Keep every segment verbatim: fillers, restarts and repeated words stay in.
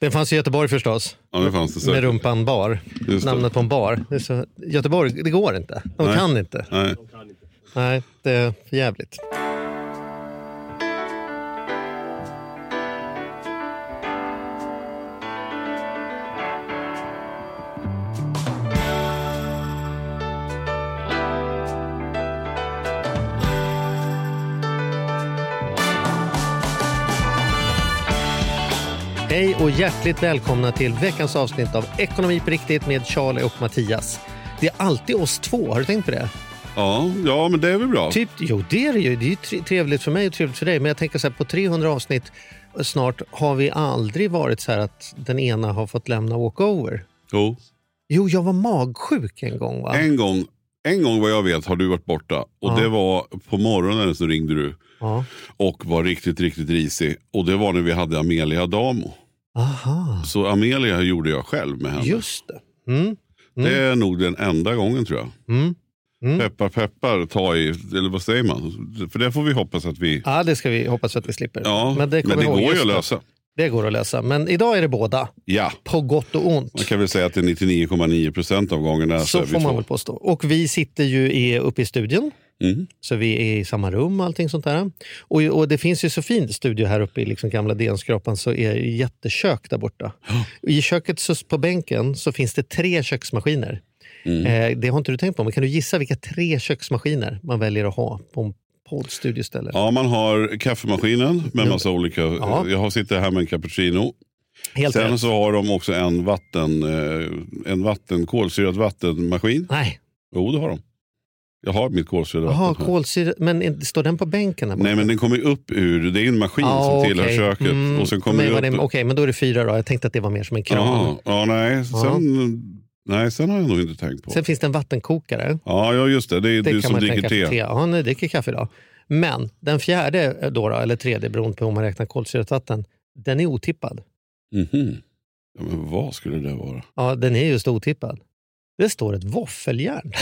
Den fanns i Göteborg förstås. Ja, det fanns det säkert. Med rumpan bar. Namnet på en bar. Det är så, Göteborg, det går inte. De Nej. kan inte. Nej. De kan inte. Nej, det är för jävligt. Hej och hjärtligt välkomna till veckans avsnitt av Ekonomi på riktigt med Charlie och Mattias. Det är alltid oss två, har du tänkt på det? Ja, ja men det är väl bra. Typ, jo, det är det ju. Det är ju trevligt för mig och trevligt för dig. Men jag tänker så här, på trehundra avsnitt snart har vi aldrig varit så här att den ena har fått lämna walkover. Jo. Jo, jag var magsjuk en gång va? En gång, en gång vad jag vet har du varit borta. Och ja. Det var på morgonen så ringde du. Ja. Och var riktigt, riktigt risig. Och det var när vi hade Amelia Damo. Aha. Så Amelia gjorde jag själv med henne. Just det. Mm. Mm. Det är nog den enda gången tror jag. Mm. Mm. Peppar, peppar, ta i, eller vad säger man? För det får vi hoppas att vi... Ja, det ska vi hoppas att vi slipper. Ja, men det, men det går ju att lösa. Det går att lösa, men idag är det båda. Ja. På gott och ont. Man kan väl säga att det är nittionio komma nio procent av gångerna. Så, så får man väl påstå. Och vi sitter ju i, uppe i studion. Mm. Så vi är i samma rum och allting sånt där. Och, och det finns ju så fint studio här uppe i liksom gamla D N-skrapan, så är det jättekök där borta. Oh. I köket så, på bänken så finns det tre köksmaskiner. Mm. Eh, det har inte du tänkt på, men kan du gissa vilka tre köksmaskiner man väljer att ha på en poddstudioställe? Ja, man har kaffemaskinen med massa olika... Ja. Jag sitter här med en cappuccino. Helt Sen rätt. Så har de också en vatten, en vatten, kolsyrad vattenmaskin. Nej. Jo, det har de. Jag har mitt kolsyra. Jaha, kolsyra. Men står den på bänken? Nej, men den kommer ju upp ur... Det är ju en maskin ah, som tillhör okay. köket. Mm, och sen kommer upp... Okej, okay, men då är det fyra då. Jag tänkte att det var mer som en kran. Ah, ah, nej. Sen, nej, sen har jag nog inte tänkt på. Sen finns det en vattenkokare. Ja, ja just det. Det är det du som dricker te. te. Ja, nej, dricker kaffe då. Men den fjärde då, då eller tredje, beroende på om man räknar kolsyrat vatten, den är otippad. Mhm. Ja, men vad skulle det vara? Ja, den är just otippad. Det står ett våffeljärn.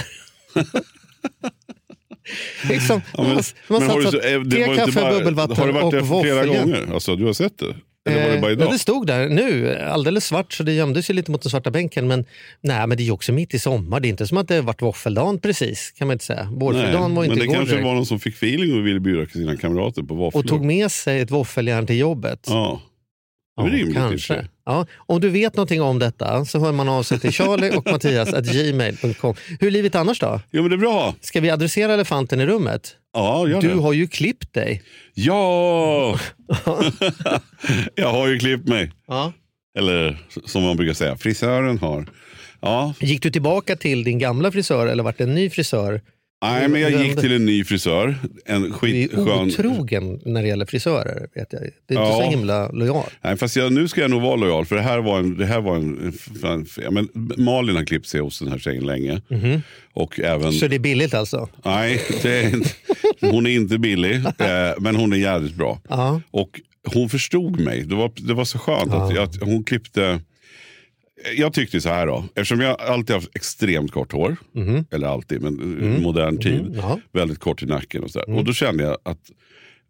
liksom, ja, men, man, man men har du så, det var kaffe, bara, bubbelvatten har det varit och våffel flera gånger? Alltså, du har sett det? Eller eh, var det bara idag? Ja, det stod där nu, alldeles svart, så det gömdes ju lite mot den svarta bänken. Men, nej, men det är ju också mitt i sommar. Det är inte som att det har varit våffeldagen precis, kan man inte säga. Vårfeldagen var inte men det igår, kanske direkt. Var någon som fick feeling och ville bjuda sina kamrater på våfflor. Och tog med sig ett våffeljärn till jobbet. Ja. Ja, det kanske. Ja. Om du vet någonting om detta så hör man av sig till Charlie och Mattias at gmail punkt com. Hur är livet annars då? Jo, men det är bra. Ska vi adressera elefanten i rummet? Ja, gör det. Du har ju klippt dig. Ja! Jag har ju klippt mig. Ja. Eller som man brukar säga, frisören har. Ja. Gick du tillbaka till din gamla frisör eller vart en ny frisör? Nej, men jag gick till en ny frisör. En skitskön... Du är otrogen när det gäller frisörer, vet jag. Det är inte ja. så himla lojal. Nej, fast jag, nu ska jag nog vara lojal. För det här var en... Det här var en, en, en men Malin har klippt sig hos den här tjejen länge. Mm-hmm. Och även... Så det är billigt alltså? Nej, det är inte, hon är inte billig. eh, men hon är jävligt bra. Uh-huh. Och hon förstod mig. Det var, det var så skönt uh-huh. att, jag, att hon klippte... Jag tyckte så här då, eftersom jag alltid haft extremt kort hår, mm. eller alltid, men mm. modern tid, mm. ja. väldigt kort i nacken och så där. Mm. Och då kände jag att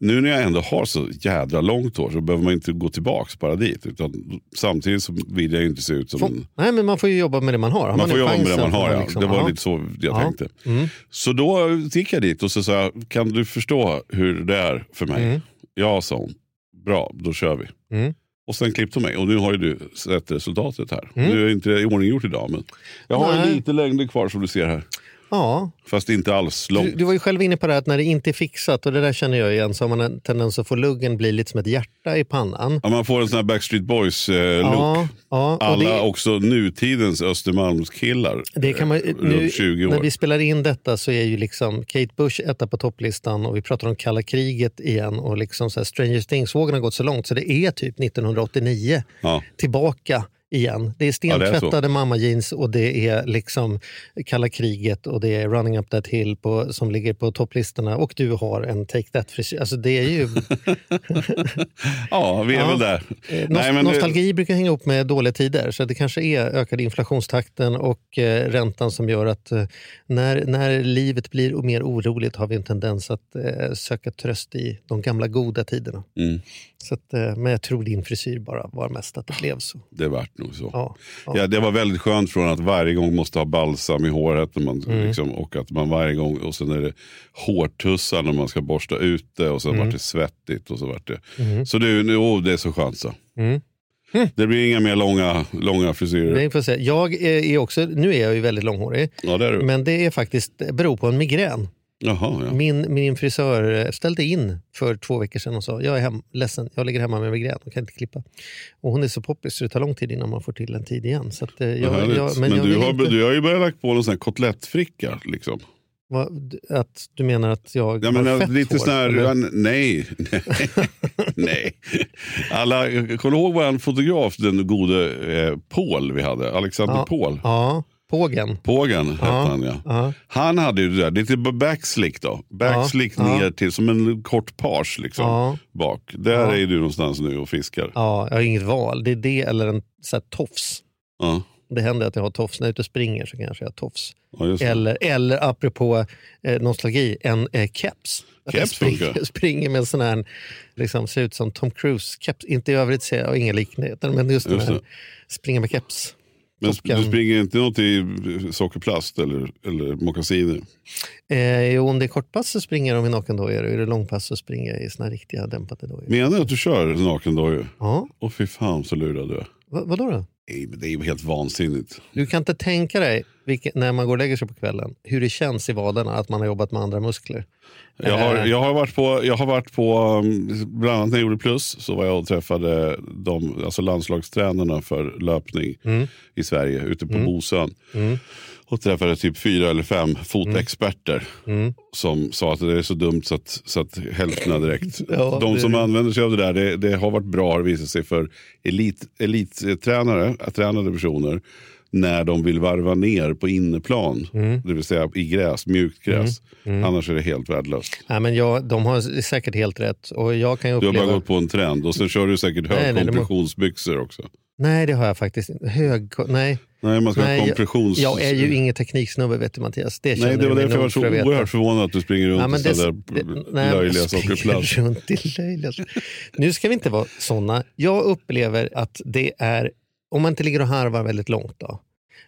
nu när jag ändå har så jädra långt hår så behöver man inte gå tillbaks bara dit. Utan samtidigt så vill jag inte se ut som... Få, en... Nej, men man får ju jobba med det man har. Man, man får jobba med det man har, ja. Liksom, det var aha. lite så jag aha. tänkte. Mm. Så då gick jag dit och så sa jag, kan du förstå hur det är för mig? Mm. Ja, sa hon. Bra, då kör vi. Mm. Och sen klippte mig. Och nu har ju du sett resultatet här. Mm. Du är inte i ordning gjort idag, men jag har Nej. lite längre kvar som du ser här. Ja. Fast inte alls långt. Du, du var ju själv inne på det här att när det inte är fixat, och det där känner jag igen, så har man en tendens att få luggen bli lite som ett hjärta i pannan. Ja, man får en sån här Backstreet Boys eh, look. Ja, ja, och alla det, också nutidens Östermalms killar. Det kan man, eh, nu, tjugo år. När vi spelar in detta så är ju liksom Kate Bush etta på topplistan och vi pratar om kalla kriget igen och liksom så här Stranger Things-vågen har gått så långt så det är typ nittonhundraåttionio ja. tillbaka igen. Det är stentvättade ja, mamma jeans och det är liksom kalla kriget och det är Running Up That Hill på, som ligger på topplistorna och du har en Take That frisyr. Alltså det är ju... ja, vi är ja. väl där. Nost- Nej, men nostalgi det... brukar hänga ihop med dåliga tider, så det kanske är ökad inflationstakten och eh, räntan som gör att eh, när, när livet blir mer oroligt har vi en tendens att eh, söka tröst i de gamla goda tiderna. Mm. Så att, eh, men jag tror din frisyr bara var mest att det blev så. Det vart nog så. Ja, ja. Ja, det var väldigt skönt från att varje gång måste ha balsam i håret när man, mm. liksom, och att man varje gång, och sen är det hårtussar när man ska borsta ut det och sen mm. vart det svettigt och så vart det. Mm. Så det, oh, det är så skönt så. Mm. Mm. Det blir inga mer långa, långa frisyrer. Jag är också, nu är jag ju väldigt långhårig. Ja, det är du. Men det är faktiskt, beror på en migrän. Jaha, ja. Min, min frisör ställde in för två veckor sedan och sa jag är hem, ledsen, jag ligger hemma med migrän och kan inte klippa. Och hon är så poppis så det tar lång tid innan man får till en tid igen. Så att jag, jag, jag, men men jag du, har, inte... du har ju börjat lagt på någon sån här kotlettfricka liksom. Vad, att du menar att jag ja, men har fett lite hår, sånär, nej, nej, nej. Alla, kommer du ihåg vår fotograf, den gode eh, Paul vi hade, Alexander ja, Paul ja, Pågen Pågen hette ja, han ja. ja Han hade ju det där, lite backslick då Backslick ja, ner ja. till, som en kort page liksom, ja. bak. Där ja. är du någonstans nu och fiskar. Ja, jag har inget val, det är det eller en så här, tofs. Ja. Det händer att jag har tofs. När jag är ute och springer så kanske jag har tofs. Ja, eller, eller apropå eh, nostalgi, en eh, keps. Keps springer, jag springer med en sån här, liksom, ser ut som Tom Cruise keps. Inte i övrigt ser jag inga liknande, men just, just den här, springer med keps. Men Topkan. Du springer inte något i sockerplast eller, eller mokassiner? Eh, jo, om det är kortpass så springer de i nakendojor. Och är det långpass så springer jag i såna riktiga dämpade dojor. Menar du att du kör nakendojor? Ja. Och fy fan så lurar du. Va, vadå då? Det är ju helt vansinnigt. Du kan inte tänka dig, vilka, när man går och lägger sig på kvällen, hur det känns i vaderna att man har jobbat med andra muskler. Jag har, jag har, varit, på, jag har varit på, bland annat när jag gjorde plus, så var jag och träffade de, alltså landslagstränarna för löpning mm. i Sverige, ute på mm. Bosön. Mm. Och träffade typ fyra eller fem fotexperter mm. Mm. som sa att det är så dumt så att, så att hälften direkt. Ja, de som det... använder sig av det där, det, det har varit bra att visa sig för elit, elittränare, tränade personer, när de vill varva ner på inneplan, mm. det vill säga i gräs, mjukt gräs. Mm. Mm. Annars är det helt värdelöst. Nej, men jag, de har säkert helt rätt. Och jag kan ju uppleva... Du har bara gått på en trend och sen kör du säkert högkompressionsbyxor må... också. Nej, det har jag faktiskt inte. Hög... Nej. Nej, man ska Nej, ha kompressions... Jag, jag är ju ingen tekniksnubbe, vet du Mattias. Det nej, det var därför jag var så oerhört förvånad att du springer runt ja, i sådana löjliga sockerplats. Runt i löjliga. Nu ska vi inte vara sådana. Jag upplever att det är, om man inte ligger och harvar väldigt långt då,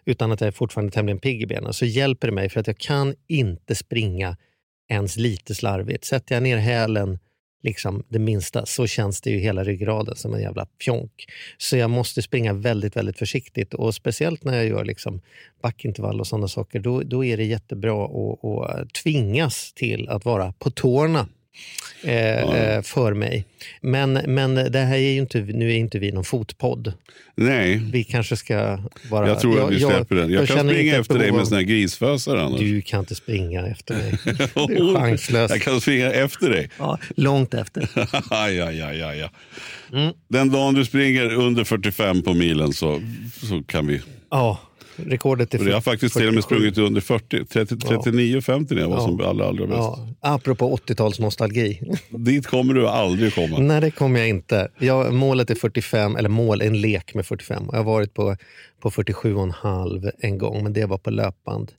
utan att jag är fortfarande tämligen pigg i benen, så hjälper det mig för att jag kan inte springa ens lite slarvigt. Sätter jag ner hälen liksom det minsta så känns det ju hela ryggraden som en jävla pjonk. Så jag måste springa väldigt, väldigt försiktigt. Och speciellt när jag gör liksom backintervall och sådana saker, då, då är det jättebra att, att tvingas till att vara på tårna. Eh, ja. eh, för mig men, men det här är ju inte, nu är inte vi någon fotpodd. Nej. Vi kanske ska bara jag tror att vi släpper den. Jag, jag kan springa efter dig med sån här grisfösar annars. Du kan inte springa efter mig. Du är chanslös. Jag kan springa efter dig. Ja, långt efter. ja, ja, ja, ja. Mm. Den dagen du springer under fyrtiofem på milen så, så kan vi. Ja. Rekordet är fyrtio, jag har faktiskt till och med sprungit under fyrtio, trettio, trettionio femtio när jag var ja. som allra, allra bäst. Ja. Apropå åttio-tals nostalgi. Dit kommer du aldrig komma. Nej, det kommer jag inte. Jag, målet är fyrtiofem, eller mål är en lek med fyrtiofem. Jag har varit på, på fyrtiosju komma fem en gång, men det var på löpband.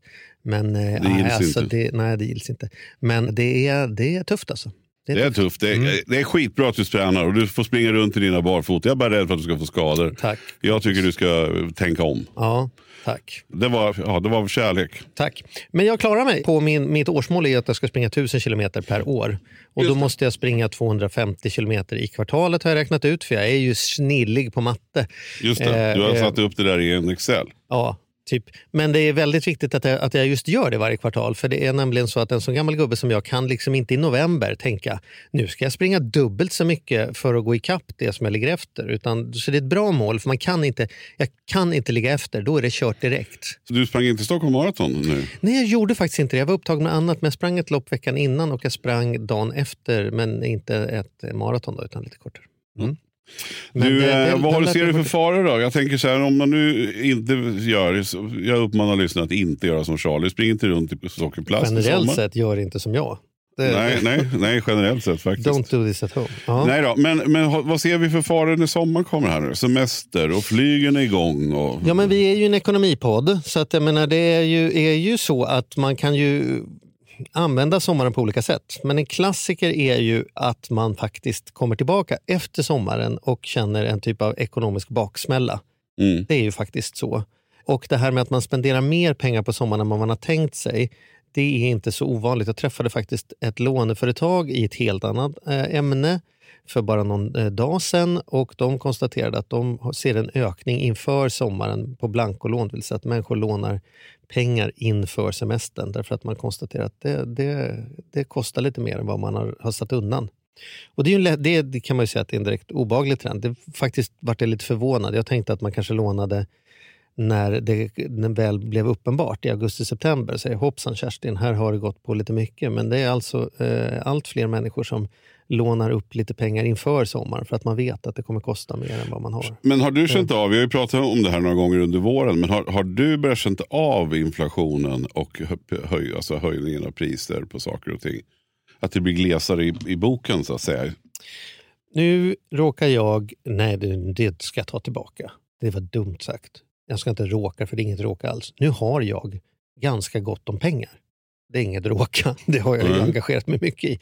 Men, det äh, gills alltså, inte. Det, nej, det gills inte. Men det är, det är tufft alltså. Det är, det är tufft. Det är, mm. det är skitbra att du tränar och du får springa runt i dina barfot. Jag är bara rädd för att du ska få skador. Tack. Jag tycker du ska tänka om. Ja, tack. Det var, ja, det var kärlek. Tack. Men jag klarar mig. På min, mitt årsmål är att jag ska springa tusen kilometer per år. Och då måste jag springa tvåhundrafemtio kilometer i kvartalet har jag räknat ut. För jag är ju snillig på matte. Just det. Du har satt upp det där i en Excel. Ja. Typ. Men det är väldigt viktigt att jag, att jag just gör det varje kvartal. För det är nämligen så att en sån gammal gubbe som jag kan liksom inte i november tänka nu ska jag springa dubbelt så mycket för att gå ikapp det som jag ligger efter. Utan, så det är ett bra mål för man kan inte, jag kan inte ligga efter, då är det kört direkt. Så du sprang inte Stockholm Marathon nu? Nej, jag gjorde faktiskt inte det. Jag var upptagen med annat men jag sprang ett lopp veckan innan och jag sprang dagen efter men inte ett maraton då, utan lite kortare. Mm. Du, det, det, vad har du, ser du för faror då? Jag tänker så här, om man nu inte gör, jag uppmanar lyssnarna att inte göra som Charlie, spring inte runt i sockerplast. Generellt sett, gör inte som jag. Det, nej, det. nej, nej, generellt sett faktiskt. Don't do this at home. Uh-huh. Nej då, men, men vad ser vi för faror när sommaren kommer här nu? Semester och flygen är igång. Och... Ja, men vi är ju en ekonomipodd, så att jag menar, det är ju, är ju så att man kan ju använda sommaren på olika sätt. Men en klassiker är ju att man faktiskt kommer tillbaka efter sommaren och känner en typ av ekonomisk baksmälla. Mm. Det är ju faktiskt så. Och det här med att man spenderar mer pengar på sommaren än vad man har tänkt sig, det är inte så ovanligt. Jag träffade faktiskt ett låneföretag i ett helt annat ämne för bara någon dag sedan, och de konstaterade att de ser en ökning inför sommaren på blankolån, vill säga att människor lånar pengar inför semestern därför att man konstaterar att det, det, det kostar lite mer än vad man har, har satt undan. Och det, är ju en, det, det kan man ju säga att det är en direkt obehaglig trend. Det faktiskt vart jag lite förvånad. Jag tänkte att man kanske lånade när det, när det väl blev uppenbart i augusti-september, säger hoppsan Kerstin, här har det gått på lite mycket. Men det är alltså eh, allt fler människor som lånar upp lite pengar inför sommaren för att man vet att det kommer kosta mer än vad man har. Men har du känt av, vi har ju pratat om det här några gånger under våren, men har, har du börjat känt av inflationen och höj, alltså höjningen av priser på saker och ting? Att det blir glesare i, i boken så att säga? Nu råkar jag, nej det ska jag ta tillbaka. Det var dumt sagt. Jag ska inte råka, för det är inget råka alls. Nu har jag ganska gott om pengar. Det är inget råka. Det har jag mm. engagerat mig mycket i.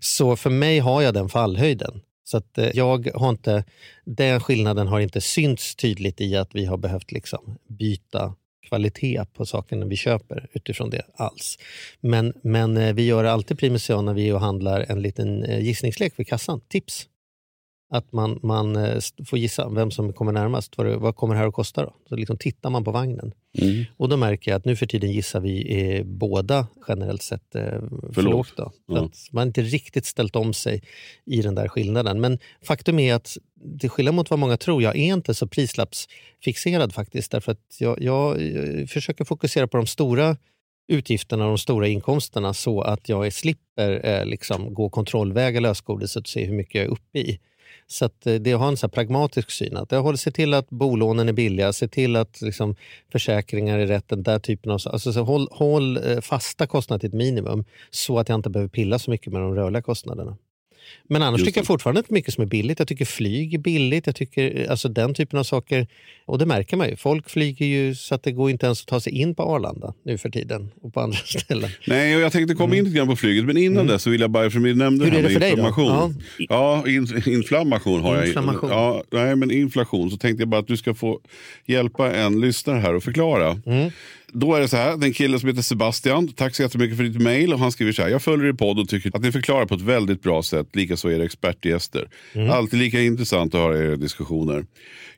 Så för mig har jag den fallhöjden. Så att jag har inte... Den skillnaden har inte synts tydligt i att vi har behövt liksom byta kvalitet på sakerna vi köper utifrån det alls. Men, men vi gör alltid primusion när vi är och handlar en liten gissningslek för kassan. Tips. Att man, man får gissa vem som kommer närmast. Vad, vad kommer det här att kosta då? Så liksom tittar man på vagnen. Mm. Och då märker jag att nu för tiden gissar vi eh, båda generellt sett eh, för lågt. Då. Så mm. att man inte riktigt ställt om sig i den där skillnaden. Men faktum är att till skillnad mot vad många tror, jag är inte så prislappsfixerad faktiskt. Därför att jag, jag försöker fokusera på de stora utgifterna och de stora inkomsterna så att jag slipper eh, liksom, gå kontrollvägar lösgodiset och se hur mycket jag är uppe i. Så att det har en så här pragmatisk syn. Att jag håller sig till att bolånen är billiga. Se till att liksom försäkringar är rätt. Den där typen av... Alltså så håll, håll fasta kostnader till ett minimum. Så att jag inte behöver pilla så mycket med de rörliga kostnaderna. Men annars tycker jag fortfarande inte mycket som är billigt. Jag tycker flyg är billigt. Jag tycker alltså den typen av saker. Och det märker man ju. Folk flyger ju så att det går inte ens att ta sig in på Arlanda nu för tiden. Och på andra ställen. Nej, och jag tänkte komma in lite grann på flyget. Men innan mm. det så vill jag bara, för vi nämnde här med inflammation. Ja, ja in, inflammation har jag. Inflammation. Ja, nej, men inflation. Så tänkte jag bara att du ska få hjälpa en lyssnare här och förklara. Mm. Då är det så här, den killen som heter Sebastian, tack så jättemycket för ditt mejl, och han skriver så här: jag följer er podd och tycker att ni förklarar på ett väldigt bra sätt, likaså era expertgäster. Mm. Alltid lika intressant att höra era diskussioner.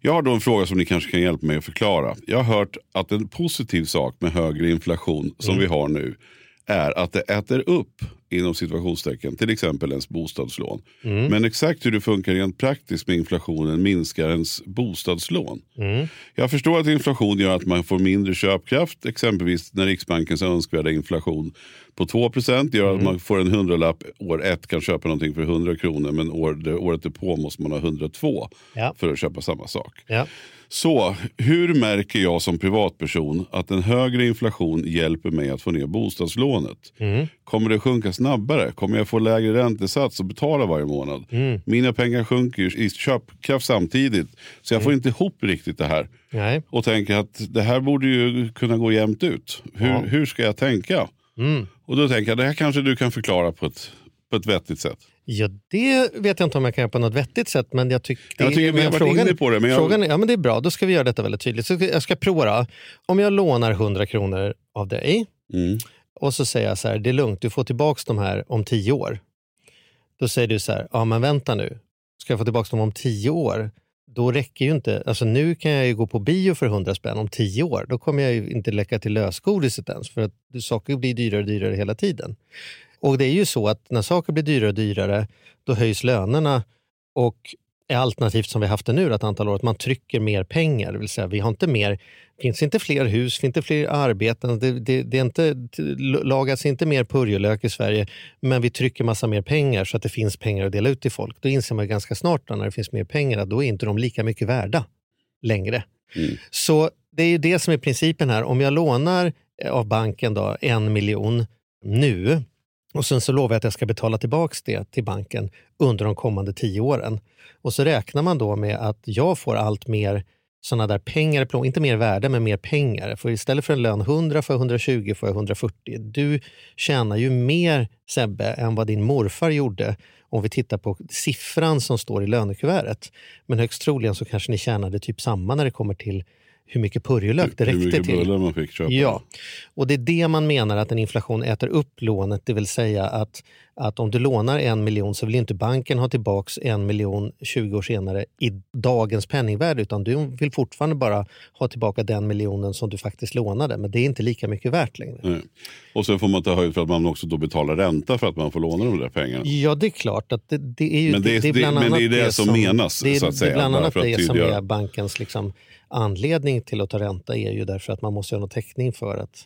Jag har då en fråga som ni kanske kan hjälpa mig att förklara. Jag har hört att en positiv sak med högre inflation som mm. vi har nu är att det äter upp, inom situationstecken, till exempel ens bostadslån. Mm. Men exakt hur det funkar rent praktiskt med inflationen minskar ens bostadslån. Mm. Jag förstår att inflation gör att man får mindre köpkraft, exempelvis när Riksbankens önskvärda inflation på två procent gör mm. att man får en hundralapp år ett, kan köpa någonting för hundra kronor, men år, året därpå måste man ha hundratvå ja. för att köpa samma sak. Ja. Så hur märker jag som privatperson att en högre inflation hjälper mig att få ner bostadslånet? Mm. Kommer det sjunka snabbare? Kommer jag få lägre räntesats och betala varje månad? Mm. Mina pengar sjunker i köpkraft samtidigt. Så jag mm. får inte ihop riktigt det här. Nej. Och tänker att det här borde ju kunna gå jämnt ut. Hur, ja. hur ska jag tänka? Mm. Och då tänker jag, det här kanske du kan förklara på ett, på ett vettigt sätt. Ja, det vet jag inte om jag kan göra på något vettigt sätt, men jag tycker... Jag tycker vi har varit frågan, inne på det. Men jag... frågan, ja, men det är bra. Då ska vi göra detta väldigt tydligt. Så jag ska prova. Om jag lånar hundra kronor av dig mm. och så säger jag så här, det är lugnt, du får tillbaka de här om tio år. Då säger du så här, ja men vänta nu. Ska jag få tillbaka dem om tio år? Då räcker ju inte... Alltså nu kan jag ju gå på bio för hundra spänn om tio år. Då kommer jag ju inte läcka till lösgodiset ens. För att saker blir dyrare och dyrare hela tiden. Och det är ju så att när saker blir dyrare och dyrare, då höjs lönerna och är alternativt som vi haft det nu ett antal år, att man trycker mer pengar. Det vill säga, vi har inte mer, finns inte fler hus, finns inte fler arbeten, det, det, det är inte, lagas inte mer purjolök i Sverige, men vi trycker massa mer pengar så att det finns pengar att dela ut till folk. Då inser man ganska snart när det finns mer pengar att då är inte de lika mycket värda längre. Mm. Så det är ju det som är principen här. Om jag lånar av banken då en miljon nu och sen så lovar jag att jag ska betala tillbaka det till banken under de kommande tio åren. Och så räknar man då med att jag får allt mer sådana där pengar, inte mer värde men mer pengar. För istället för en lön hundra får jag hundratjugo, får jag hundrafyrtio. Du tjänar ju mer, Sebbe, än vad din morfar gjorde om vi tittar på siffran som står i lönekuvertet. Men högst troligen så kanske ni tjänade typ samma när det kommer till hur mycket purjolök det räckte till. Hur mycket man fick köpa. Ja, och det är det man menar att en inflation äter upp lånet. Det vill säga att, att om du lånar en miljon så vill inte banken ha tillbaks en miljon tjugo år senare i dagens penningvärde. Utan du vill fortfarande bara ha tillbaka den miljonen som du faktiskt lånade. Men det är inte lika mycket värt längre. Nej. Och sen får man ta höjd för att man också då betalar ränta för att man får låna de där pengarna. Ja, det är klart. Att det, det är ju, men det är det, det, bland annat men det, är det som, som menas. Det är så att säga, det bland annat det som är bankens liksom anledning till att ta ränta är ju därför att man måste göra någon täckning för att,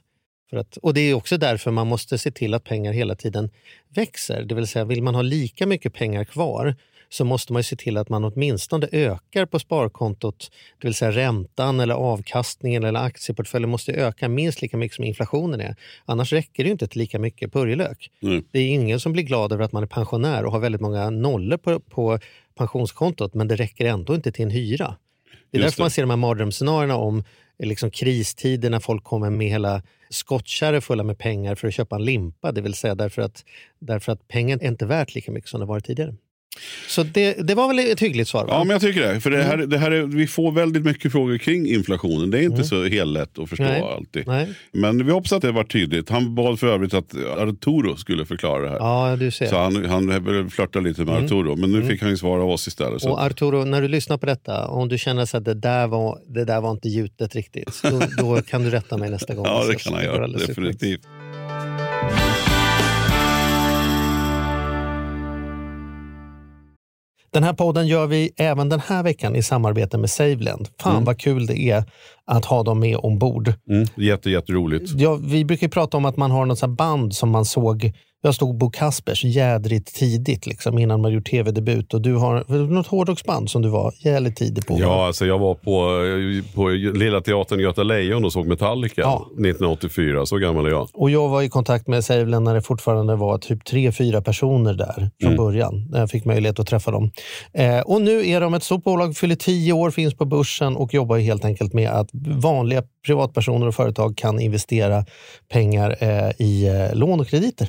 för att... Och det är också därför man måste se till att pengar hela tiden växer. Det vill säga, vill man ha lika mycket pengar kvar så måste man ju se till att man åtminstone ökar på sparkontot. Det vill säga räntan eller avkastningen eller aktieportföljen måste öka minst lika mycket som inflationen är. Annars räcker det ju inte till lika mycket purjolök. Mm. Det är ingen som blir glad över att man är pensionär och har väldigt många nollor på, på pensionskontot, men det räcker ändå inte till en hyra. Det är därför man ser de här mardrömsscenarierna om liksom kristider när folk kommer med hela skottkärror fulla med pengar för att köpa en limpa. Det vill säga därför att, därför att pengen är inte värt lika mycket som det varit tidigare. Så det, det var väl ett hyggligt svar, va? Ja, men jag tycker det. För det här, det här är, vi får väldigt mycket frågor kring inflationen. Det är inte mm. så helt lätt att förstå. Nej. Alltid. Nej. Men vi hoppas att det var tydligt. Han bad för övrigt att Arturo skulle förklara det här. Ja, du ser. Så han, han flörtade lite med mm. Arturo. Men nu mm. fick han ju svara av oss istället. Så. Och Arturo, när du lyssnar på detta, om du känner så att det där var, det där var inte gjutet riktigt, då, då kan du rätta mig nästa gång. Ja, det kan han göra. Definitivt. Den här podden gör vi även den här veckan i samarbete med Saveland. Fan mm. vad kul det är att ha dem med ombord. Mm, jätte, jätteroligt. Ja, vi brukar ju prata om att man har något sånt band som man såg. Jag stod Bo Kaspers jädrigt tidigt liksom, innan man gjorde tv-debut. Och du har något hårdrocksband som du var jävligt tidigt på. Ja, alltså jag var på, på Lilla Teatern Göta Lejon och såg Metallica ja. nittonhundraåttiofyra, så gammal är jag. Och jag var i kontakt med Sävelen när det fortfarande var typ tre, fyra personer där från mm. början. Jag fick möjlighet att träffa dem. Eh, och nu är de ett stort bolag, fyller tio år, finns på börsen och jobbar ju helt enkelt med att vanliga privatpersoner och företag kan investera pengar eh, i eh, lån och krediter.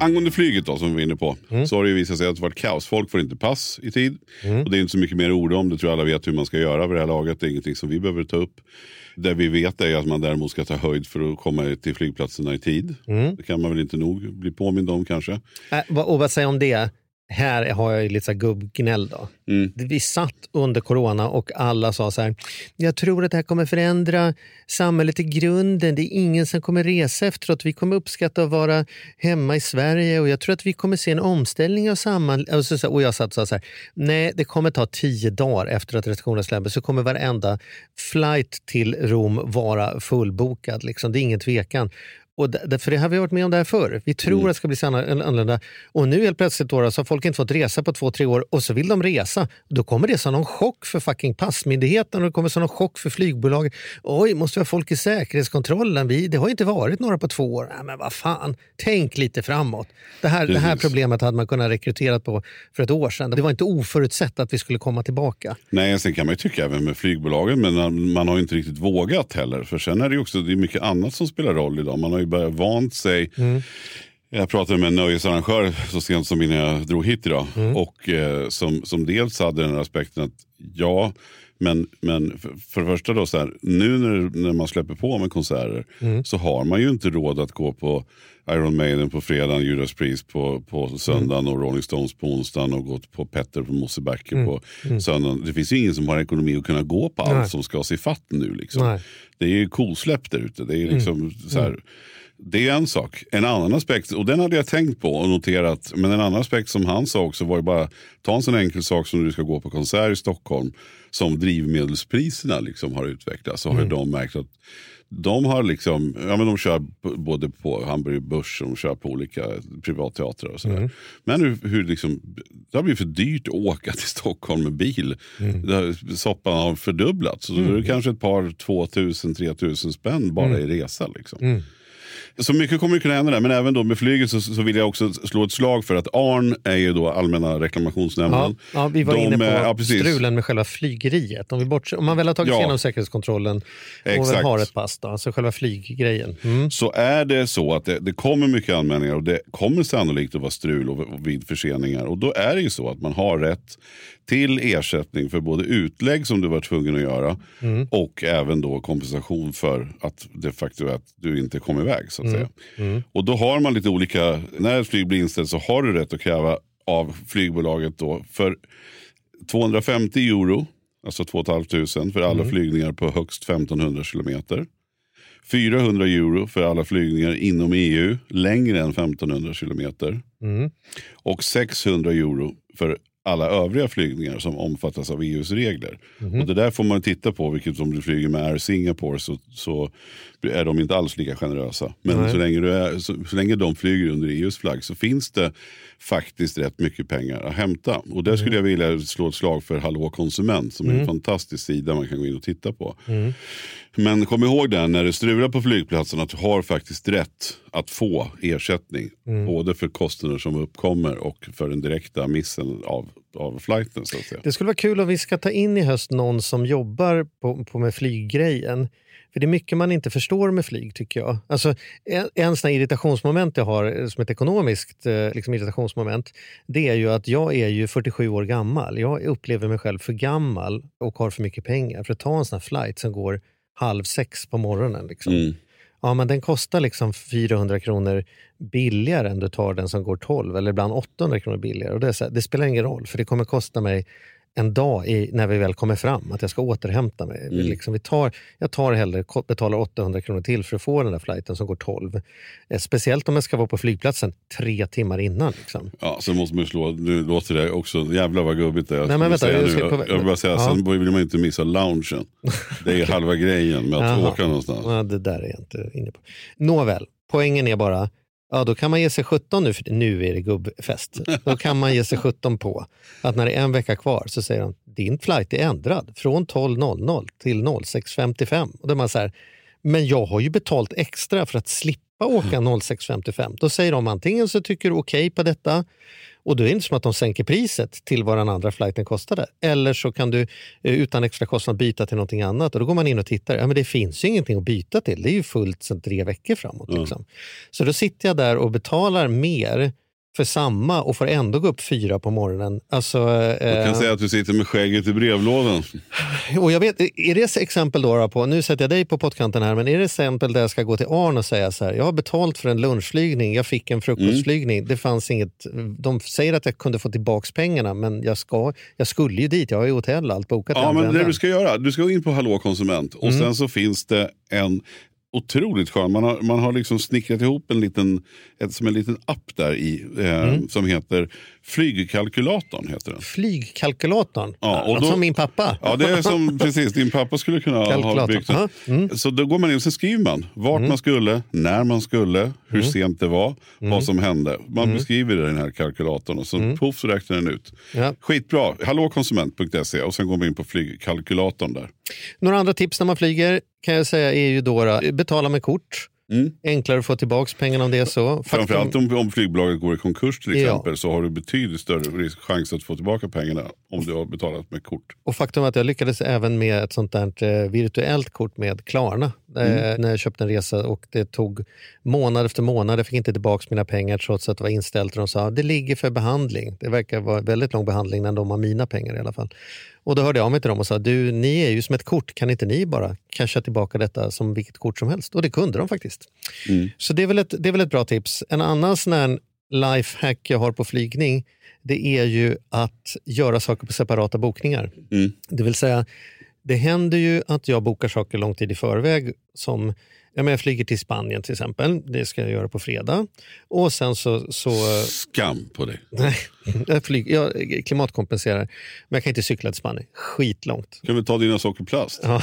Angående flyget då, som vi var inne på, mm. så har det ju visat sig att det varit kaos. Folk får inte pass i tid. Mm. Och det är inte så mycket mer ord om. Det tror jag alla vet hur man ska göra vid det här laget. Det är ingenting som vi behöver ta upp. Det vi vet är att man däremot ska ta höjd för att komma till flygplatserna i tid. Mm. Det kan man väl inte nog bli påmind om kanske. Äh, och vad säger om det? här har jag ju lite så här gubbgnäll då. Mm. Vi satt under corona och alla sa så här, jag tror att det här kommer förändra samhället i grunden. Det är ingen som kommer resa efteråt. Vi kommer uppskatta att vara hemma i Sverige och jag tror att vi kommer se en omställning av samhället. Och jag satt så här, nej det kommer ta tio dagar efter att restriktionerna släpps, så kommer varenda flight till Rom vara fullbokad. Liksom. Det är ingen tvekan. Och där, för det har vi varit med om det här förr. Vi tror mm. att det ska bli annorlunda. Och nu helt plötsligt då, så har folk inte fått resa på två, tre år. Och så vill de resa. Då kommer det som någon chock för fucking passmyndigheten. Och det kommer som någon chock för flygbolaget. Oj, måste vi ha folk i säkerhetskontrollen? Vi, det har ju inte varit några på två år. Nej, men vad fan. Tänk lite framåt. Det här, det här problemet hade man kunnat rekrytera på för ett år sedan. Det var inte oförutsett att vi skulle komma tillbaka. Nej, sen kan man ju tycka även med flygbolagen. Men man har ju inte riktigt vågat heller. För sen är det ju också det är mycket annat som spelar roll idag. Man har ju börjat vant sig. Mm. Jag pratade med en nöjesarrangör så sent som innan jag drog hit idag. Mm. Och eh, som, som dels hade den här aspekten att ja, men, men för, för det första då så här, nu när, när man släpper på med konserter mm. så har man ju inte råd att gå på Iron Maiden på fredagen, Judas Priest på, på söndagen mm. och Rolling Stones på onsdagen och gått på Petter på Mosebacke mm. på mm. söndagen. Det finns ju ingen som har ekonomi att kunna gå på allt Nej. Som ska se fatt nu liksom. Nej. Det är ju kosläpp där ute. Det är liksom mm. så här. Det är en sak. En annan aspekt, och den hade jag tänkt på och noterat, men en annan aspekt som han sa också var ju bara, ta en sån enkel sak som du ska gå på konsert i Stockholm, som drivmedelspriserna liksom har utvecklats, så har mm. de märkt att de har liksom, ja men de kör både på Hamburg Börs och de kör på olika privatteatrar och sådär. Mm. Men hur, hur liksom, det har blivit för dyrt att åka till Stockholm med bil. Mm. Där, soppan har fördubblats. Så mm. det är kanske ett par två tusen till tre tusen spänn bara mm. i resa liksom. Mm. Så mycket kommer ju kunna hända där, men även då med flyget så, så vill jag också slå ett slag för att A R N är ju då Allmänna reklamationsnämnden. Ja, ja vi var de, inne på ja, strulen med själva flygeriet. Om, vi bort, om man väl har tagit ja, igenom säkerhetskontrollen exakt. Och väl har ett pass då, alltså själva flyggrejen. Mm. Så är det så att det, det kommer mycket anmälningar och det kommer sannolikt att vara strul och, och vid förseningar. Och då är det ju så att man har rätt till ersättning för både utlägg som du var tvungen att göra mm. och även då kompensation för att det faktum att du inte kom iväg så att mm. säga. Mm. Och då har man lite olika, när ett flyg blir inställt så har du rätt att kräva av flygbolaget då för tvåhundrafemtio euro, alltså två tusen femhundra för alla mm. flygningar på högst femtonhundra kilometer. fyrahundra euro för alla flygningar inom E U längre än femtonhundra kilometer. Mm. Och sexhundra euro för alla övriga flygningar som omfattas av E U:s regler. Mm-hmm. Och det där får man titta på, vilket om du flyger med Air Singapore så, så är de inte alls lika generösa. Men mm. så, länge du är, så, så länge de flyger under E U:s flagg så finns det faktiskt rätt mycket pengar att hämta. Och där skulle mm. jag vilja slå ett slag för Hallå konsument som mm. är en fantastisk sida man kan gå in och titta på. Mm. Men kom ihåg det, när du strular på flygplatsen att du har faktiskt rätt att få ersättning. Mm. Både för kostnader som uppkommer och för den direkta missen av, av flighten så att säga. Det skulle vara kul om vi ska ta in i höst någon som jobbar på, på med flyggrejen. För det är mycket man inte förstår med flyg tycker jag. Alltså en, en sån här irritationsmoment jag har som ett ekonomiskt liksom, irritationsmoment, det är ju att jag är ju fyrtiosju år gammal. Jag upplever mig själv för gammal och har för mycket pengar för att ta en sån här flight som går halv sex på morgonen liksom. Mm. Ja men den kostar liksom fyrahundra kronor billigare än du tar den som går tolv eller ibland åttahundra kronor billigare och det, är så här, det spelar ingen roll för det kommer kosta mig en dag i, när vi väl kommer fram att jag ska återhämta mig. Mm. Liksom, vi tar, jag tar hellre, betalar åttahundra kronor till för att få den där flighten som går tolv. Eh, speciellt om jag ska vara på flygplatsen tre timmar innan. Liksom. Ja, så måste man slå, nu låter det också jävla vad gubbigt det är. Nej, men vänta, jag, jag, på, jag vill bara säga, ja. Sen vill man inte missa loungen. Det är ju halva grejen med att Aha. åka någonstans. Ja, det där är jag inte inne på. Nåväl, poängen är bara ja, då kan man ge sig sjutton nu, för nu är det gubbfest. Då kan man ge sig sjutton på att när det är en vecka kvar så säger de, din flight är ändrad från tolv noll noll till sex femtiofem. Och då är man så här, men jag har ju betalt extra för att slippa åka sex femtiofem. Då säger de antingen så tycker du okej okay på detta och då är det inte som att de sänker priset till vad den andra flighten kostade. Eller så kan du utan extra kostnad byta till någonting annat. Och då går man in och tittar. Ja men det finns ju ingenting att byta till. Det är ju fullt sedan tre veckor framåt. Mm. Liksom. Så då sitter jag där och betalar mer för samma och får ändå gå upp fyra på morgonen. Alltså, eh, jag kan säga att du sitter med skägget i brevlådan. Och jag vet, är det exempel då, då på, nu sätter jag dig på pottkanten här, men är det exempel där jag ska gå till A R N och säga så här, jag har betalt för en lunchflygning, jag fick en frukostflygning, mm. det fanns inget, de säger att jag kunde få tillbaks pengarna, men jag, ska, jag skulle ju dit, jag har ju hotell, allt bokat. Ja, men det där. Du ska göra, du ska gå in på Hallå konsument och mm. sen så finns det en otroligt skön. Man har, man har liksom snickrat ihop en liten, ett, som en liten app där i, eh, mm. som heter Flygkalkylatorn, heter den. Flygkalkylatorn? Ja, och då, som min pappa. Ja, det är som, precis, din pappa skulle kunna ha byggt. Mm. Så då går man in och så skriver man vart mm. man skulle, när man skulle, hur mm. sent det var, mm. vad som hände. Man mm. beskriver den här kalkylatorn och så mm. puff så räknar den ut. Ja. Skitbra, hallå konsument punkt se och sen går man in på flygkalkylatorn där. Några andra tips när man flyger kan jag säga är ju då betala med kort. Mm. Enklare att få tillbaka pengarna om det är så. Framförallt om, om flygbolaget går i konkurs till exempel, ja. Så har du betydligt större chans att få tillbaka pengarna om du har betalat med kort. Och faktum är att jag lyckades även med ett sånt där virtuellt kort med Klarna mm. eh, när jag köpte en resa, och det tog månad efter månad. Jag fick inte tillbaka mina pengar trots att det var inställt, och de sa det ligger för behandling. Det verkar vara väldigt lång behandling när de har mina pengar i alla fall. Och då hörde jag av mig till dem och sa, du, ni är ju som ett kort, kan inte ni bara casha tillbaka detta som vilket kort som helst? Och det kunde de faktiskt. Mm. Så det är väl ett, det är väl ett bra tips. En annan sån här lifehack jag har på flygning, det är ju att göra saker på separata bokningar. Mm. Det vill säga, det händer ju att jag bokar saker lång tid i förväg, som ja, men jag flyger till Spanien till exempel. Det ska jag göra på fredag. Och sen så... så skam på dig. Nej, jag, flyg, jag klimatkompenserar. Men jag kan inte cykla till Spanien. Skitlångt. Kan vi ta dina sockerplast? Ja.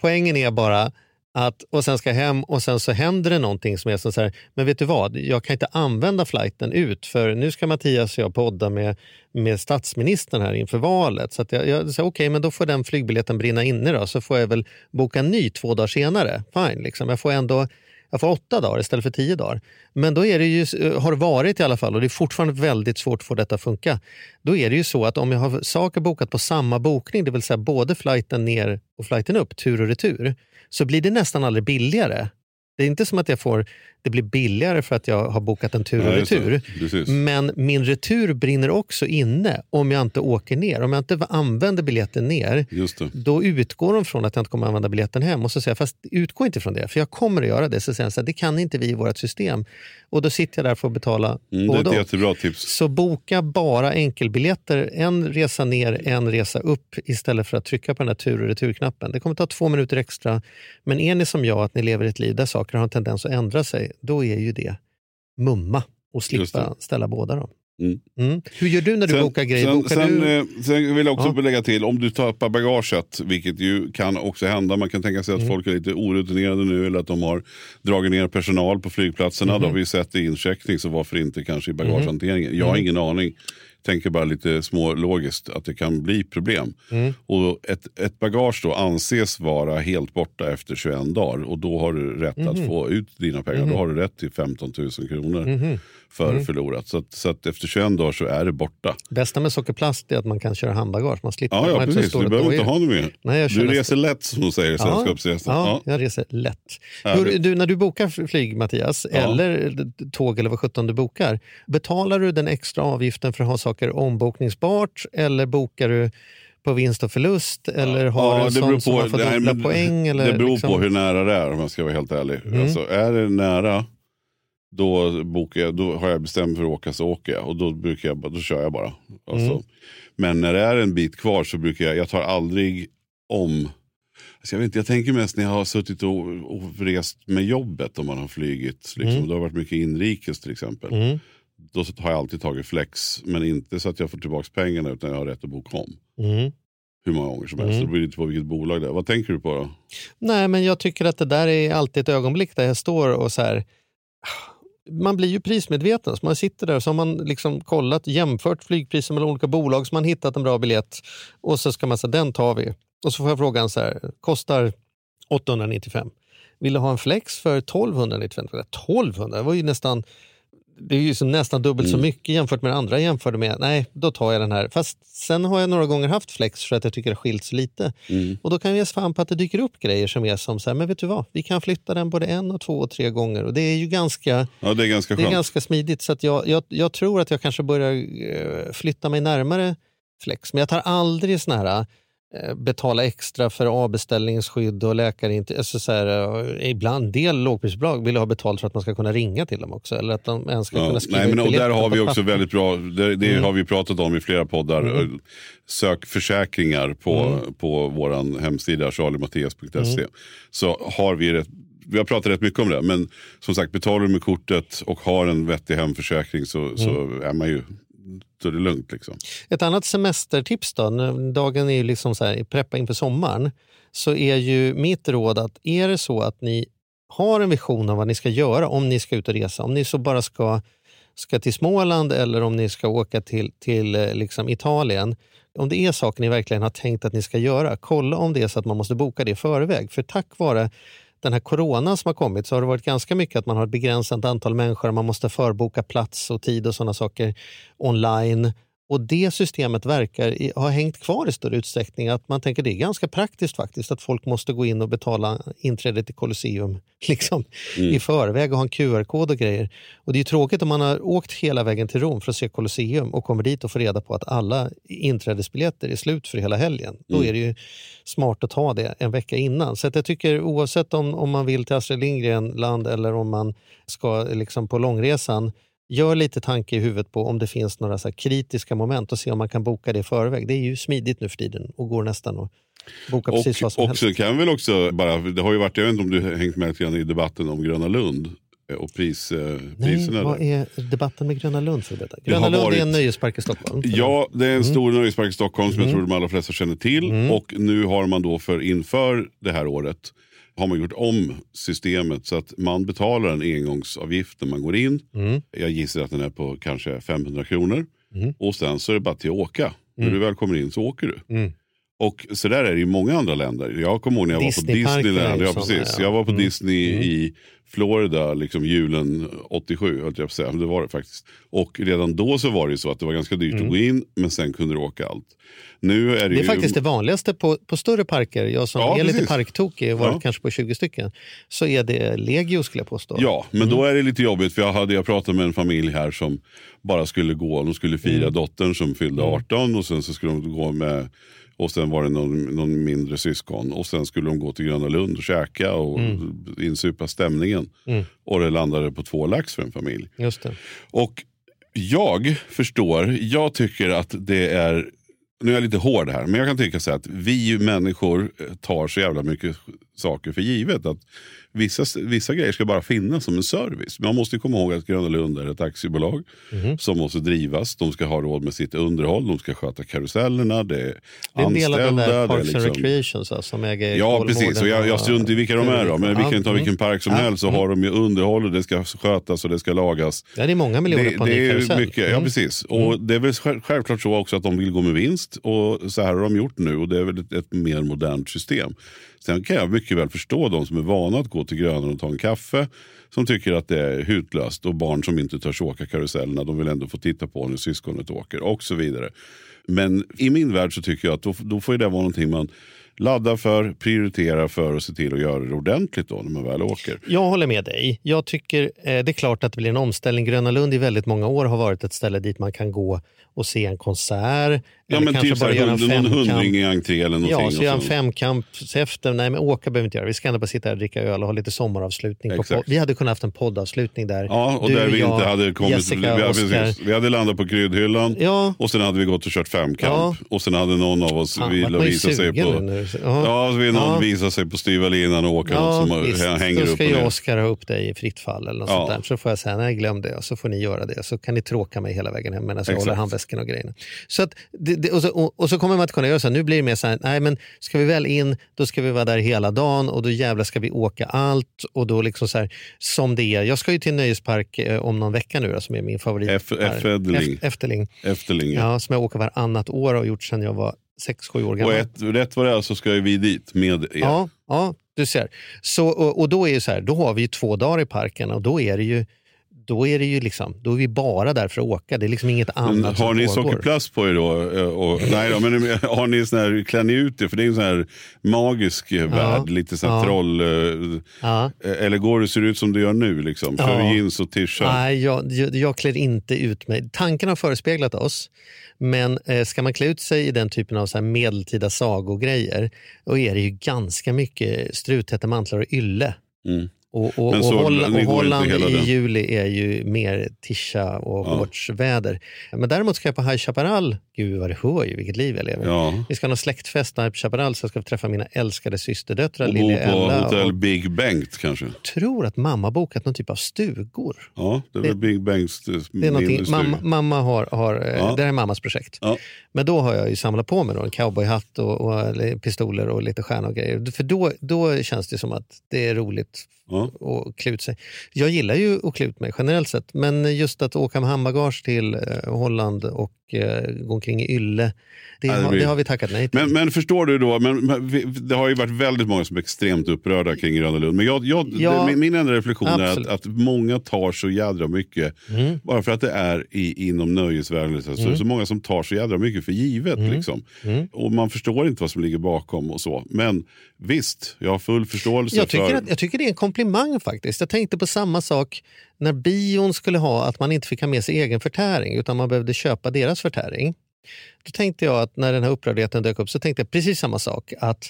Poängen är bara att... Och sen ska jag hem och sen så händer det någonting som är så här... Men vet du vad? Jag kan inte använda flighten ut. För nu ska Mattias och jag podda med, med statsministern här inför valet. Så att jag, jag säger okej, okay, men då får den flygbiljetten brinna inne då. Så får jag väl boka en ny två dagar senare. Fine, liksom. Jag får ändå... Jag får åtta dagar istället för tio dagar. Men då är det ju, har det varit i alla fall, och det är fortfarande väldigt svårt att få detta att funka. Då är det ju så att om jag har saker bokat på samma bokning, det vill säga både flighten ner och flighten upp, tur och retur, så blir det nästan aldrig billigare. Det är inte som att jag får, det blir billigare för att jag har bokat en tur och Nej, retur. Men min retur brinner också inne om jag inte åker ner. Om jag inte använder biljetten ner, just det. Då utgår de från att jag inte kommer använda biljetten hem. Och så säger jag, fast utgå inte från det, för jag kommer att göra det. Så säger jag så här, det kan inte vi i vårt system. Och då sitter jag där för att betala. Mm, det är ett jättebra tips. Så boka bara enkelbiljetter, en resa ner, en resa upp, istället för att trycka på den här tur och returknappen. Det kommer ta två minuter extra. Men är ni som jag, att ni lever ett liv där saker har en tendens att ändra sig, då är ju det mumma och slippa ställa båda då. Mm. Mm. Hur gör du när du sen, bokar grejer? Bokar sen, du... sen vill jag också ja. lägga till, om du tappar bagaget, vilket ju kan också hända, man kan tänka sig att mm. folk är lite orutinerade nu, eller att de har dragit ner personal på flygplatserna, mm. då har vi sett i incheckning, så varför inte kanske i bagagehanteringen? Jag har ingen mm. aning, tänker bara lite smålogiskt att det kan bli problem. Mm. Och ett, ett bagage då anses vara helt borta efter tjugoett dagar, och då har du rätt mm. att få ut dina pengar. Mm. Då har du rätt till femton tusen kronor mm. för mm. förlorat. Så att, så att efter tjugoett dagar så är det borta. Bästa med sockerplast är att man kan köra handbagage. Man slipper. Ja, ja precis. Du behöver inte ha det mer. Nej, jag du reser st- lätt, som hon säger i sällskapsresan. Ja, ja, jag reser lätt. Hur, du, när du bokar flyg, Mattias, ja. eller tåg eller vad sjutton du bokar, betalar du den extra avgiften för att ha saker ombokningsbart, eller bokar du på vinst och förlust, eller har ja, du sånt som har fått nej, men, poäng? Eller det beror liksom på hur nära det är, om jag ska vara helt ärlig. Mm. Alltså, är det nära, då, bokar jag, då har jag bestämt för att åka, så åker jag. Och då, brukar jag, då kör jag bara. Alltså. Mm. Men när det är en bit kvar så brukar jag, jag tar aldrig om... Alltså, jag vet inte, jag tänker mest när jag har suttit och, och rest med jobbet, om man har flygit. Liksom, mm. Det har varit mycket inrikes till exempel. Mm. Då har jag alltid tagit flex, men inte så att jag får tillbaka pengarna, utan jag har rätt att boka om. Mm. Hur många gånger som helst. Mm. Det beror inte på vilket bolag det är. Vad tänker du på då? Nej, men jag tycker att det där är alltid ett ögonblick där jag står och så här... Man blir ju prismedveten, så man sitter där och så har man liksom kollat, jämfört flygpriser mellan olika bolag, så man hittat en bra biljett. Och så ska man säga, den tar vi. Och så får jag frågan så här, kostar åttahundranittiofem. Vill du ha en flex för tolvhundranittiofem? tolvhundra, det var ju nästan... det är ju så nästan dubbelt mm. så mycket jämfört med andra jämförde med. Nej, då tar jag den här. Fast sen har jag några gånger haft flex för att jag tycker det skilt så lite. Mm. Och då kan jag ges fan på att det dyker upp grejer som är som så här, men vet du vad? Vi kan flytta den både en och två och tre gånger. Och det är ju ganska, ja, det är ganska, det är ganska smidigt. Så att jag, jag, jag tror att jag kanske börjar flytta mig närmare flex. Men jag tar aldrig sån här betala extra för avbeställningsskydd och läkare inte, alltså så här, ibland del lågprisbolag vill ha betalt för att man ska kunna ringa till dem också eller att de ens ska ja, kunna skriva. Nej, men och där har vi också väldigt bra det, det mm. har vi pratat om i flera poddar mm. sök försäkringar på, mm. på våran hemsida charlie mattias punkt se mm. så har vi rätt, vi har pratat rätt mycket om det, men som sagt, betalar du med kortet och har en vettig hemförsäkring så, mm. så är man ju så det är lugnt liksom. Ett annat semestertips då, dagen är ju liksom så här, preppa inför sommaren, så är ju mitt råd att är det så att ni har en vision av vad ni ska göra om ni ska ut och resa, om ni så bara ska, ska till Småland eller om ni ska åka till, till liksom Italien, om det är saker ni verkligen har tänkt att ni ska göra, kolla om det är så att man måste boka det i förväg, för tack vare den här coronan som har kommit så har det varit ganska mycket att man har ett begränsat antal människor och man måste förboka plats och tid och sådana saker online. Och det systemet verkar ha hängt kvar i större utsträckning, att man tänker det är ganska praktiskt faktiskt att folk måste gå in och betala inträdet till Colosseum liksom, mm. i förväg och ha en Q R-kod och grejer. Och det är ju tråkigt om man har åkt hela vägen till Rom för att se Colosseum och kommer dit och får reda på att alla inträdesbiljetter är slut för hela helgen. Mm. Då är det ju smart att ta det en vecka innan. Så att jag tycker oavsett om, om man vill till Astrid Lindgren-land eller om man ska liksom, på långresan, gör lite tanke i huvudet på om det finns några så här kritiska moment och se om man kan boka det i förväg. Det är ju smidigt nu för tiden och går nästan att boka och, precis vad som helst. Och så kan väl också bara, det har ju varit, jag vet inte om du hängt med lite grann i debatten om Gröna Lund och pris, eh, Nej, priserna. Vad är debatten med Gröna Lund för detta? Gröna det Lund varit, är en nöjespark i Stockholm. Ja, det är en mm. stor nöjespark i Stockholm som mm. jag tror de allra flesta känner till mm. och nu har man då för inför det här året har man gjort om systemet så att man betalar en engångsavgift när man går in. Mm. Jag gissar att den är på kanske femhundra kronor. Mm. Och sen så är det bara till att åka. Mm. När du väl kommer in så åker du. Mm. Och så där är det i många andra länder. Jag kommer ihåg när jag var på Disneyland. Ja, precis. Jag var på mm. Disney mm. i Florida liksom julen åttiosju. Jag jag säga. Det var det faktiskt. Och redan då så var det så att det var ganska dyrt mm. att gå in, men sen kunde du åka allt. Nu är det, det är ju faktiskt det vanligaste på, på större parker. Jag som ja, är precis. lite parktokig, varit ja. kanske på tjugo stycken. Så är det legio skulle jag påstå. Ja, men mm. då är det lite jobbigt. För jag hade jag pratat med en familj här som bara skulle gå. De skulle fira mm. dottern som fyllde arton och sen så skulle de gå med. Och sen var det någon, någon mindre syskon. Och sen skulle de gå till Gröna Lund och käka och mm. insupa stämningen. Mm. Och det landade på två lax för en familj. Just det. Och jag förstår, jag tycker att det är, nu är jag lite hård här, men jag kan tycka så här att vi människor tar så jävla mycket saker för givet. Att vissa, vissa grejer ska bara finnas som en service. Man måste ju komma ihåg att Gröna Lund är ett aktiebolag mm. som måste drivas. De ska ha råd med sitt underhåll, de ska sköta karusellerna, det är anställda. Det är en del av den där Parks liksom and Recreation så, som äger. Ja, precis. Och jag, jag struntar i vilka de är då. Men vi kan ju ta vilken park som mm. helst, så har de ju underhåll och det ska skötas och det ska lagas. Ja, det är många miljoner det, på en ny karusell. Mycket, ja, precis. Mm. Och det är väl självklart så också att de vill gå med vinst. Och så här har de gjort nu och det är väl ett, ett mer modernt system. Sen kan jag mycket väl förstå de som är vana att gå till Grönan och ta en kaffe, som tycker att det är hutlöst, och barn som inte törs åka karusellerna, de vill ändå få titta på när syskonet åker och så vidare. Men i min värld så tycker jag att då, då får det vara någonting man laddar för, prioriterar för och se till att göra det ordentligt då när man väl åker. Jag håller med dig. Jag tycker eh, det är klart att det blir en omställning. Gröna Lund i väldigt många år har varit ett ställe dit man kan gå och se en konsert. Ja, men typ bara göra en femkamp i entré eller någonting. Ja, så göra en femkamp efter. Nej, men åka behöver inte göra. Vi ska ändå bara sitta här och dricka öl och ha lite sommaravslutning. På pod- vi hade kunnat haft en poddavslutning där. Ja, och du, där vi jag, inte hade kommit. Jessica, vi, hade, vi hade landat på kryddhyllan ja. och sen hade vi gått och kört femkamp. Ja. Och sen hade någon av oss ja, vill visa sig på nu. Ja, ja så vill någon ja. visa sig på styva linan och åka ja, något som visst, hänger upp. Då ska upp jag och Oskar ha upp dig i fritt fall eller något ja. sånt där. Så får jag säga, nej glöm det. Och så får ni göra det. Så kan ni tråka mig hela vägen hem medan jag håller handväsken och grejerna. Så att Det, och, så, och, och så kommer man att kunna göra så här, nu blir det mer så här, nej men ska vi väl in, då ska vi vara där hela dagen och då jävla ska vi åka allt och då liksom så här, som det är. Jag ska ju till nöjespark eh, om någon vecka nu då, som är min favorit. F- F- Efterling. Efterling. Efterling, ja. ja. Som jag åker varannat år och gjort sedan jag var sex sju år gammal. Och ett, rätt vad det är så ska ju vi dit med er. Ja, ja du ser. Så, och, och då är ju så här, då har vi ju två dagar i parken och då är det ju då är det ju liksom, då är vi bara där för att åka. Det är liksom inget annat men, har som har ni pågår. Sockerplast på er då? Och, nej då, men har ni sån här, klär ni ut det? För det är en sån här magisk ja. värld, lite sån här ja. troll. Ja. Eller går det, ser ut som du gör nu liksom? För ja. jeans och t-shirt. Nej, jag, jag, jag klär inte ut mig. Tanken har förespeglat oss. Men eh, ska man klä ut sig i den typen av så här medeltida sagogrejer, och är det ju ganska mycket struthätta mantlar och ylle. Mm. Och, och, och, så, och Holland, och Holland i den. Juli är ju mer tisha och ja. Hårtsväder. Men däremot ska jag på High Chaparral. Gud vad det hör ju, vilket liv jag lever. Ja. Vi ska ha en släktfest på High Chaparral, så jag ska träffa mina älskade systerdöttrar. Och bo på hotell Big Bengt kanske. Jag tror att mamma bokat någon typ av stugor. Ja, det är väl Big Bengts minnesstugor. Mamma, mamma har, har ja. det här är mammas projekt. Ja. Men då har jag ju samlat på mig då, en cowboyhatt och, och pistoler och lite stjärnor och grejer. För då, då känns det som att det är roligt. Ja. Och klut sig. Jag gillar ju att klut mig generellt sett, men just att åka med handbagage till Holland och gå omkring i ylle, det, ja, det, har, det har vi tackat nej till. Men, men förstår du då, men, det har ju varit väldigt många som är extremt upprörda kring Gröna Lund, men jag, jag, ja, det, min enda reflektion absolut. är att, att många tar så jädra mycket, mm. bara för att det är i, inom nöjesvärlden, alltså, mm. så många som tar så jädra mycket för givet, mm. liksom. Mm. Och man förstår inte vad som ligger bakom och så, men visst, jag har full förståelse jag tycker för... Att, jag tycker det är en komplimang faktiskt. Jag tänkte på samma sak när bion skulle ha att man inte fick ha med sig egen förtäring, utan man behövde köpa deras förtäring. Då tänkte jag att när den här upprördheten dök upp, så tänkte jag precis samma sak, att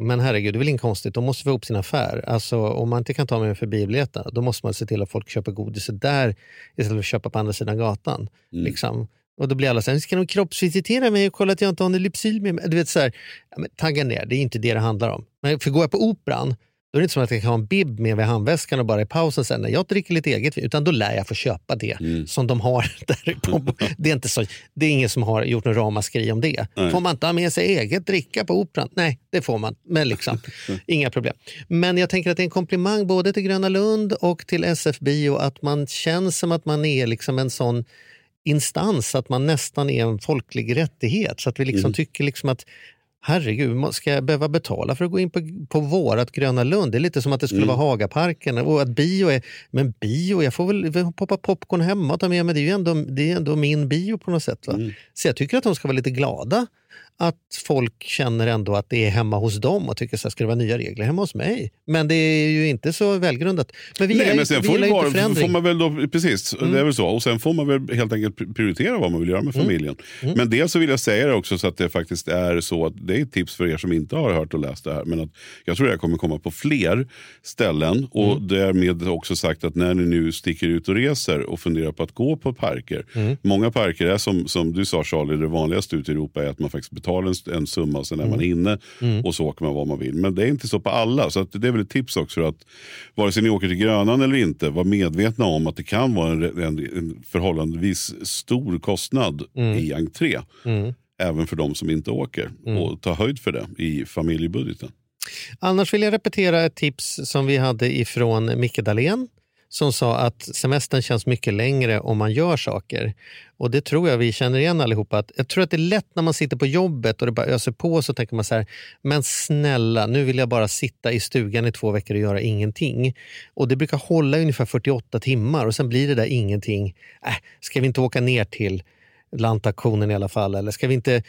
men herregud, det är väl inte konstigt, de måste få upp sin affär. Alltså om man inte kan ta med en förbibiljetten, då måste man se till att folk köper godis där istället för att köpa på andra sidan gatan. Mm. Liksom. Och då blir alla så här, ska de kroppsvisitera mig och kolla att jag inte har en lypsyl med mig? Du vet så här, ja, men tagga ner, det är inte det det handlar om. Men för går jag på operan, då är det inte som att jag kan ha en bib med vid handväskan och bara i pausen sen när jag dricker lite eget, utan då lär jag få köpa det mm. som de har där på. Det är inte så, det är ingen som har gjort någon ramaskri om det. Nej. Får man inte ha med sig eget dricka på operan? Nej, det får man. Men liksom, inga problem. Men jag tänker att det är en komplimang både till Gröna Lund och till S F-bio, att man känns som att man är liksom en sån instans, att man nästan är en folklig rättighet. Så att vi liksom mm. tycker liksom att herregud, ska jag behöva betala för att gå in på, på vårat Gröna Lund? Det är lite som att det skulle mm. vara Hagaparken, och att bio är, men bio, jag får väl poppa popcorn hemma och ta med, men det är ju ändå, det är ändå min bio på något sätt, va? Mm. Så jag tycker att de ska vara lite glada att folk känner ändå att det är hemma hos dem, och tycker så ska det vara nya regler hemma hos mig. Men det är ju inte så välgrundat. Men vi Nej, men sen ju, får, vi bara, får man väl då, precis, mm. det är väl så. Och sen får man väl helt enkelt prioritera vad man vill göra med familjen. Mm. Mm. Men dels så vill jag säga det också, så att det faktiskt är så att det är tips för er som inte har hört och läst det här, men att jag tror att jag kommer komma på fler ställen, och mm. därmed också sagt att när ni nu sticker ut och reser och funderar på att gå på parker, mm. många parker är som, som du sa Charlie, det vanligaste ute i Europa är att man faktiskt betalar en, en summa och sen är mm. man inne mm. och så åker man vad man vill. Men det är inte så på alla, så att det är väl ett tips också, att vare sig ni åker till Grönan eller inte, var medvetna om att det kan vara en, en, en förhållandevis stor kostnad mm. i entré. Mm. Även för de som inte åker. Mm. Och ta höjd för det i familjebudgeten. Annars vill jag repetera ett tips som vi hade ifrån Micke Dahlén, som sa att semestern känns mycket längre om man gör saker. Och det tror jag vi känner igen allihopa. Att jag tror att det är lätt när man sitter på jobbet och det bara öser på, så tänker man så här, men snälla, nu vill jag bara sitta i stugan i två veckor och göra ingenting. Och det brukar hålla ungefär fyrtioåtta timmar, och sen blir det där ingenting. Äh, ska vi inte åka ner till landaktionen i alla fall, eller ska vi inte,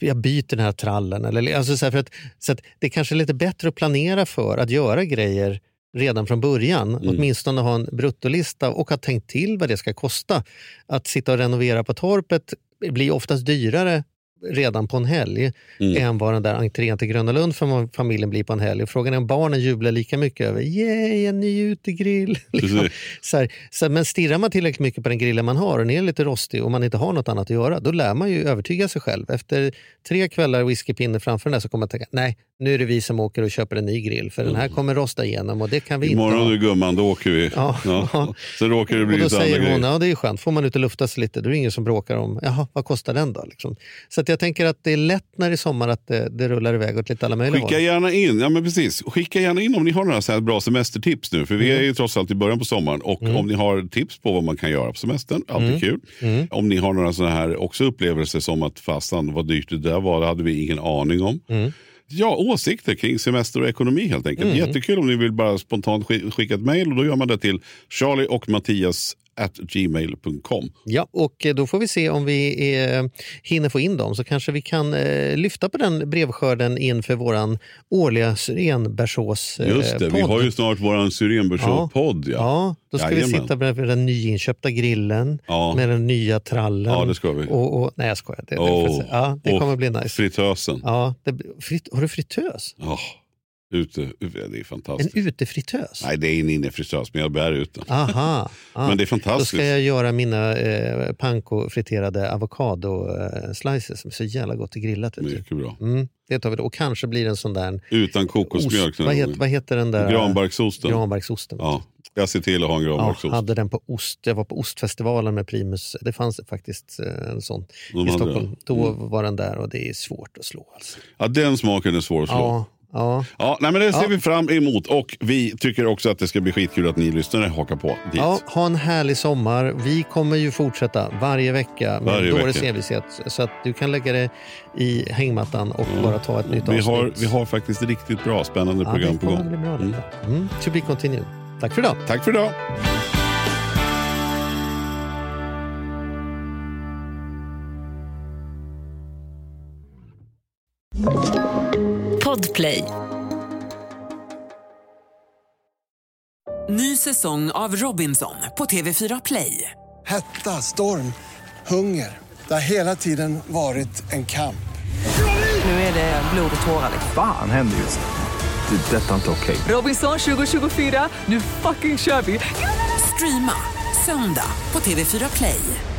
jag byter den här trallen, eller alltså så här, för att, så att det kanske är lite bättre att planera för att göra grejer redan från början, mm. åtminstone ha en bruttolista och ha tänkt till vad det ska kosta. Att sitta och renovera på torpet blir oftast dyrare redan på en helg mm. än vad den där entrén till Gröna Lund för familjen blir på en helg. Frågan är om barnen jublar lika mycket över yay, en ny utegrill. liksom. så här, så här, men stirrar man tillräckligt mycket på den grillen man har, och den är lite rostig och man inte har något annat att göra, då lär man ju övertyga sig själv. Efter tre kvällar whiskypinner framför den där, så kommer man tänka, nej, nu är det vi som åker och köper en ny grill, för mm. den här kommer rosta igenom, och det kan vi imorgon inte. Imorgon du gumman, då åker vi. Ja. Ja. Sen råkar det bli lite andra grejer. Ja, det är ju skönt. Får man ut och lufta sig lite, då är det ingen som bråkar om, jaha, vad kostar den då? Liksom. Så att jag tänker att det är lätt när det är sommar att det, det rullar iväg åt lite alla möjliga håll. Skicka gärna in, ja men precis. Skicka gärna in om ni har några så här bra semestertips nu, för vi mm. är ju trots allt i början på sommaren, och mm. om ni har tips på vad man kan göra på semestern, alltid mm. kul. Mm. Om ni har några sådana här också upplevelser som att fastan, vad dyrt det där var, det hade vi ingen aning om. Mm. Ja, åsikter kring semester och ekonomi helt enkelt. Mm. Jättekul om ni vill bara spontant skicka ett mejl, och då gör man det till Charlie och Mattias at gmail punkt com. Ja, och då får vi se om vi eh, hinner få in dem, så kanske vi kan eh, lyfta på den brevskörden inför våran årliga syrenbärsås eh, Just det, podd. Vi har ju snart våran syrenbärsås-podd. Ja. Ja. ja, då ska Jajamän. vi sitta bredvid den nyinköpta grillen ja. med den nya trallen. Ja, det ska vi. Och, och, nej, jag skojar. Det, oh. det, ja, det kommer bli nice. Fritösen. Ja, det, frit, har du fritös? Ja. Oh. Ute, det är fantastiskt. En utefritös? Nej, det är en innefritös, men jag bär ut den. Aha, aha. Men det är fantastiskt. Då ska jag göra mina eh, panko-friterade avokado-slices som är så jävla gott i grillat. Mycket bra. Mm, det tar vi då. Och kanske blir det en sån där... Utan kokosmjölk. Vad heter, vad heter den där? Granbarksosten. Granbarksosten. Ja, jag ser till att ha en granbarksost. Ja, hade den på ost. Jag var på ostfestivalen med Primus. Det fanns faktiskt en sån De i Stockholm. Den. Då mm. var den där, och det är svårt att slå. Alltså. Ja, den smaken är svår att slå. Ja. Ja. Ja, nej, men det ser ja. vi fram emot. Och vi tycker också att det ska bli skitkul att ni lyssnare hakar på dit. Ja, ha en härlig sommar. Vi kommer ju fortsätta varje vecka med varje dåres vecka. envishet. Så att du kan lägga det i hängmattan och ja. bara ta ett nytt avsnitt. Vi har, vi har faktiskt riktigt bra, spännande ja, program på gång. Bra, mm. Mm. To be continued. Tack för idag. Tack för idag. Podplay. Ny säsong av Robinson på T V fyra Play. Hetta, storm, hunger. Det har hela tiden varit en kamp. Nu är det blod och tårar. Fan, händer just det. Det är detta inte okej. Okay. Robinson tjugo tjugofyra, nu fucking kör vi. Streama söndag på T V fyra Play.